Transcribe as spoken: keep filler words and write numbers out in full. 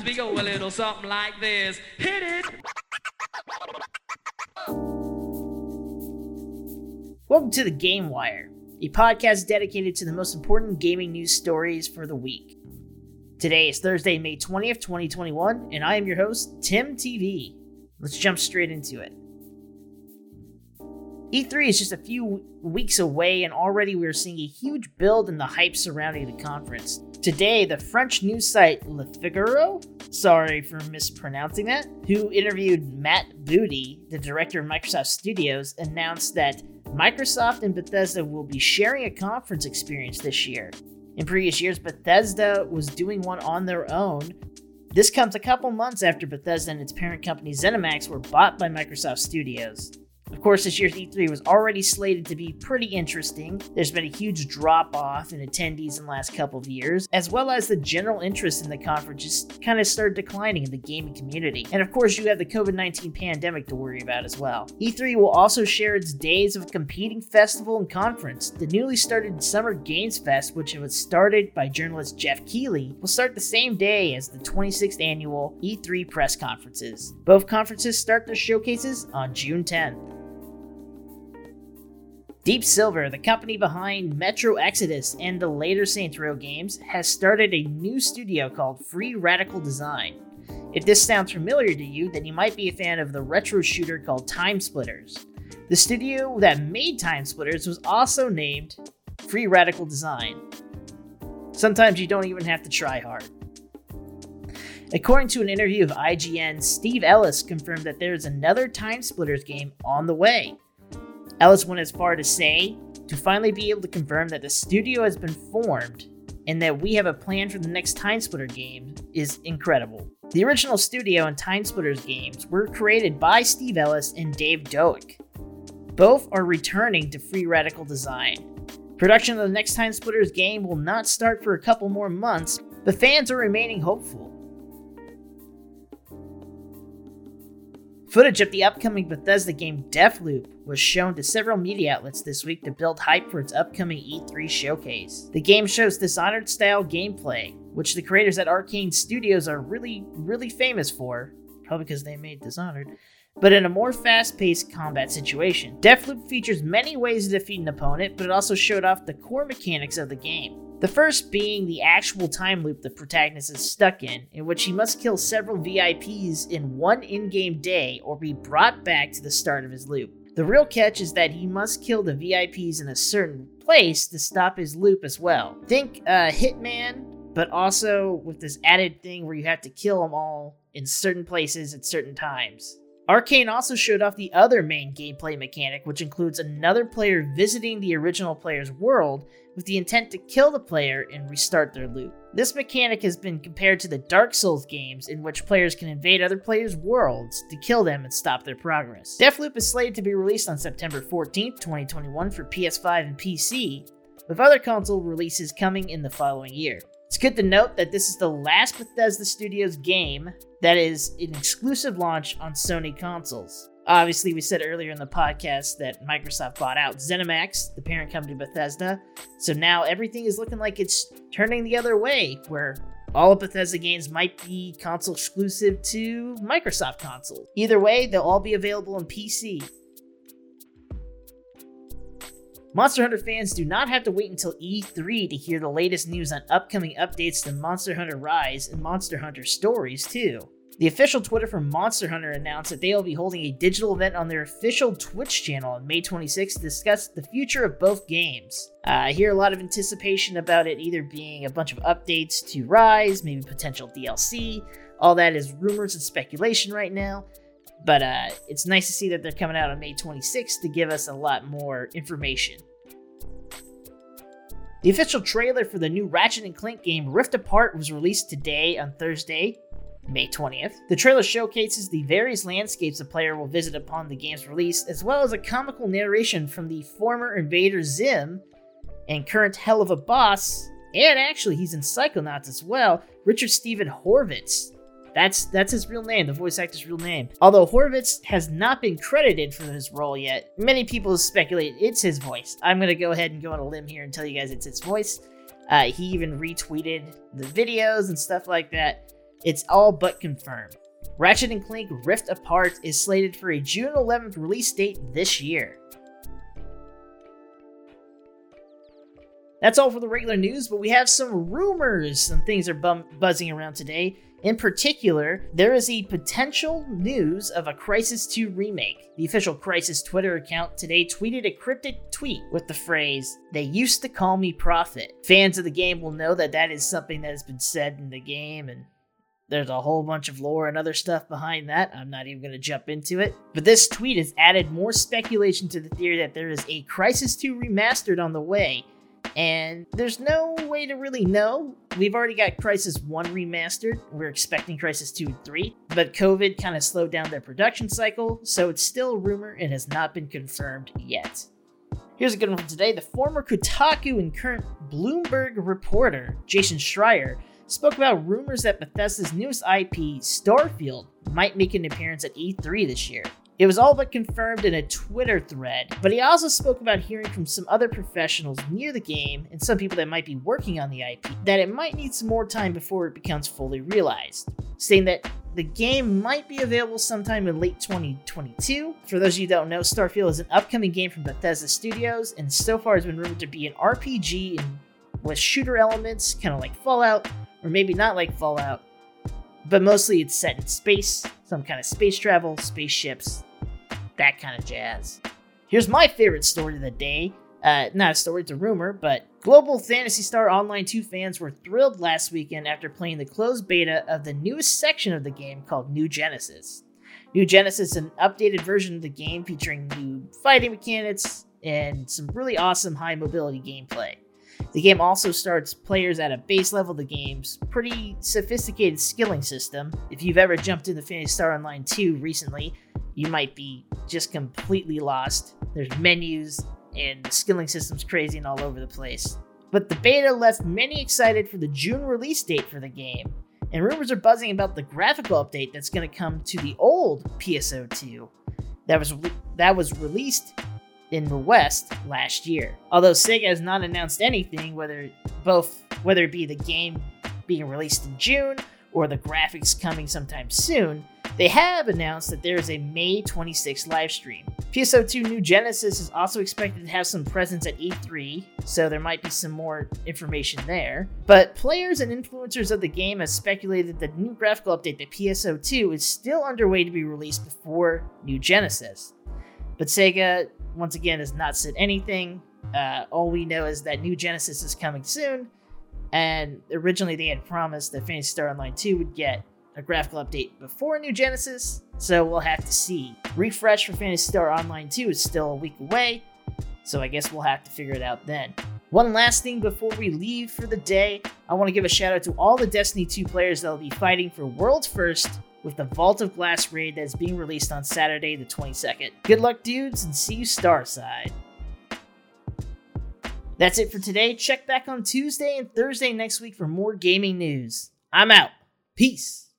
sometimes we go a little something like this. Hit it! Welcome to the Game Wire, a podcast dedicated to the most important gaming news stories for the week. Today is Thursday, May twentieth, twenty twenty-one, and I am your host, Tim T V. Let's jump straight into it. E three is just a few weeks away, and already we are seeing a huge build in the hype surrounding the conference. Today, the French news site Le Figaro, sorry for mispronouncing that, who interviewed Matt Booty, the director of Microsoft Studios, announced that Microsoft and Bethesda will be sharing a conference experience this year. In previous years, Bethesda was doing one on their own. This comes a couple months after Bethesda and its parent company ZeniMax were bought by Microsoft Studios. Of course, this year's E three was already slated to be pretty interesting. There's been a huge drop-off in attendees in the last couple of years, as well as the general interest in the conference just kind of started declining in the gaming community. And of course, you have the covid nineteen pandemic to worry about as well. E three will also share its days of competing festival and conference. The newly started Summer Games Fest, which was started by journalist Jeff Keighley, will start the same day as the twenty-sixth annual E three press conferences. Both conferences start their showcases on June tenth. Deep Silver, the company behind Metro Exodus and the later Saints Row games, has started a new studio called Free Radical Design. If this sounds familiar to you, then you might be a fan of the retro shooter called TimeSplitters. The studio that made TimeSplitters was also named Free Radical Design. Sometimes you don't even have to try hard. According to an interview of I G N, Steve Ellis confirmed that there is another TimeSplitters game on the way. Ellis went as far to say, to finally be able to confirm that the studio has been formed and that we have a plan for the next TimeSplitters game is incredible. The original studio and TimeSplitters games were created by Steve Ellis and Dave Doak. Both are returning to Free Radical Design. Production of the next TimeSplitters game will not start for a couple more months, but fans are remaining hopeful. Footage of the upcoming Bethesda game Deathloop was shown to several media outlets this week to build hype for its upcoming E three showcase. The game shows Dishonored-style gameplay, which the creators at Arcane Studios are really, really famous for, probably because they made Dishonored, but in a more fast-paced combat situation. Deathloop features many ways to defeat an opponent, but it also showed off the core mechanics of the game. The first being the actual time loop the protagonist is stuck in, in which he must kill several V I Ps in one in-game day or be brought back to the start of his loop. The real catch is that he must kill the V I Ps in a certain place to stop his loop as well. Think uh, Hitman, but also with this added thing where you have to kill them all in certain places at certain times. Arcane also showed off the other main gameplay mechanic, which includes another player visiting the original player's world with the intent to kill the player and restart their loop. This mechanic has been compared to the Dark Souls games, in which players can invade other players' worlds to kill them and stop their progress. Deathloop is slated to be released on September fourteenth, twenty twenty-one for P S five and P C, with other console releases coming in the following year. It's good to note that this is the last Bethesda Studios game that is an exclusive launch on Sony consoles. Obviously, we said earlier in the podcast that Microsoft bought out ZeniMax, the parent company Bethesda, so now everything is looking like it's turning the other way, where all of Bethesda games might be console exclusive to Microsoft consoles. Either way, they'll all be available on P C. Monster Hunter fans do not have to wait until E three to hear the latest news on upcoming updates to Monster Hunter Rise and Monster Hunter Stories, too. The official Twitter for Monster Hunter announced that they will be holding a digital event on their official Twitch channel on May twenty-sixth to discuss the future of both games. Uh, I hear a lot of anticipation about it either being a bunch of updates to Rise, maybe potential D L C. All that is rumors and speculation right now. But uh, it's nice to see that they're coming out on May twenty-sixth to give us a lot more information. The official trailer for the new Ratchet and Clank game Rift Apart was released today on Thursday, May twentieth. The trailer showcases the various landscapes the player will visit upon the game's release, as well as a comical narration from the former invader Zim and current hell of a boss, and actually he's in Psychonauts as well, Richard Steven Horvitz. That's that's his real name, the voice actor's real name. Although Horvitz has not been credited for his role yet, many people speculate it's his voice. I'm going to go ahead and go on a limb here and tell you guys it's his voice. Uh, he even retweeted the videos and stuff like that. It's all but confirmed. Ratchet and Clank Rift Apart is slated for a June eleventh release date this year. That's all for the regular news, but we have some rumors. Some things are bum- buzzing around today. In particular, there is a potential news of a Crysis two remake. The official Crysis Twitter account today tweeted a cryptic tweet with the phrase, "They used to call me Prophet." Fans of the game will know that that is something that has been said in the game, and there's a whole bunch of lore and other stuff behind that. I'm not even going to jump into it. But this tweet has added more speculation to the theory that there is a Crysis two remastered on the way. And there's no way to really know. We've already got Crysis one remastered. We're expecting Crysis two and three. But COVID kind of slowed down their production cycle, so it's still a rumor and has not been confirmed yet. Here's a good one for today. The former Kotaku and current Bloomberg reporter, Jason Schreier, spoke about rumors that Bethesda's newest I P, Starfield, might make an appearance at E three this year. It was all but confirmed in a Twitter thread, but he also spoke about hearing from some other professionals near the game and some people that might be working on the I P that it might need some more time before it becomes fully realized, saying that the game might be available sometime in late twenty twenty-two. For those of you who don't know, Starfield is an upcoming game from Bethesda Studios, and so far has been rumored to be an R P G and with shooter elements, kind of like Fallout, or maybe not like Fallout, but mostly it's set in space, some kind of space travel, spaceships, that kind of jazz. Here's my favorite story of the day. Uh, not a story, it's a rumor, but global Phantasy Star Online two fans were thrilled last weekend after playing the closed beta of the newest section of the game called New Genesis. New Genesis is an updated version of the game featuring new fighting mechanics and some really awesome high mobility gameplay. The game also starts players at a base level of the game's pretty sophisticated skilling system. If you've ever jumped into Phantasy Star Online two recently, you might be just completely lost. There's menus, and the skilling system's crazy and all over the place. But the beta left many excited for the June release date for the game, and rumors are buzzing about the graphical update that's going to come to the old P S O two that was, re- that was released in the West last year. Although Sega has not announced anything, whether both whether it be the game being released in June or the graphics coming sometime soon, they have announced that there is a May twenty-sixth livestream. P S O two New Genesis is also expected to have some presence at E three, so there might be some more information there. But players and influencers of the game have speculated that the new graphical update to P S O two is still underway to be released before New Genesis. But Sega, once again, has not said anything. Uh, all we know is that New Genesis is coming soon, and originally they had promised that Phantasy Star Online two would get a graphical update before New Genesis, so we'll have to see. Refresh for Phantasy Star Online two is still a week away, so I guess we'll have to figure it out then. One last thing before we leave for the day, I want to give a shout out to all the Destiny two players that will be fighting for World First with the Vault of Glass raid that is being released on Saturday the twenty-second. Good luck, dudes, and see you Starside. That's it for today. Check back on Tuesday and Thursday next week for more gaming news. I'm out. Peace.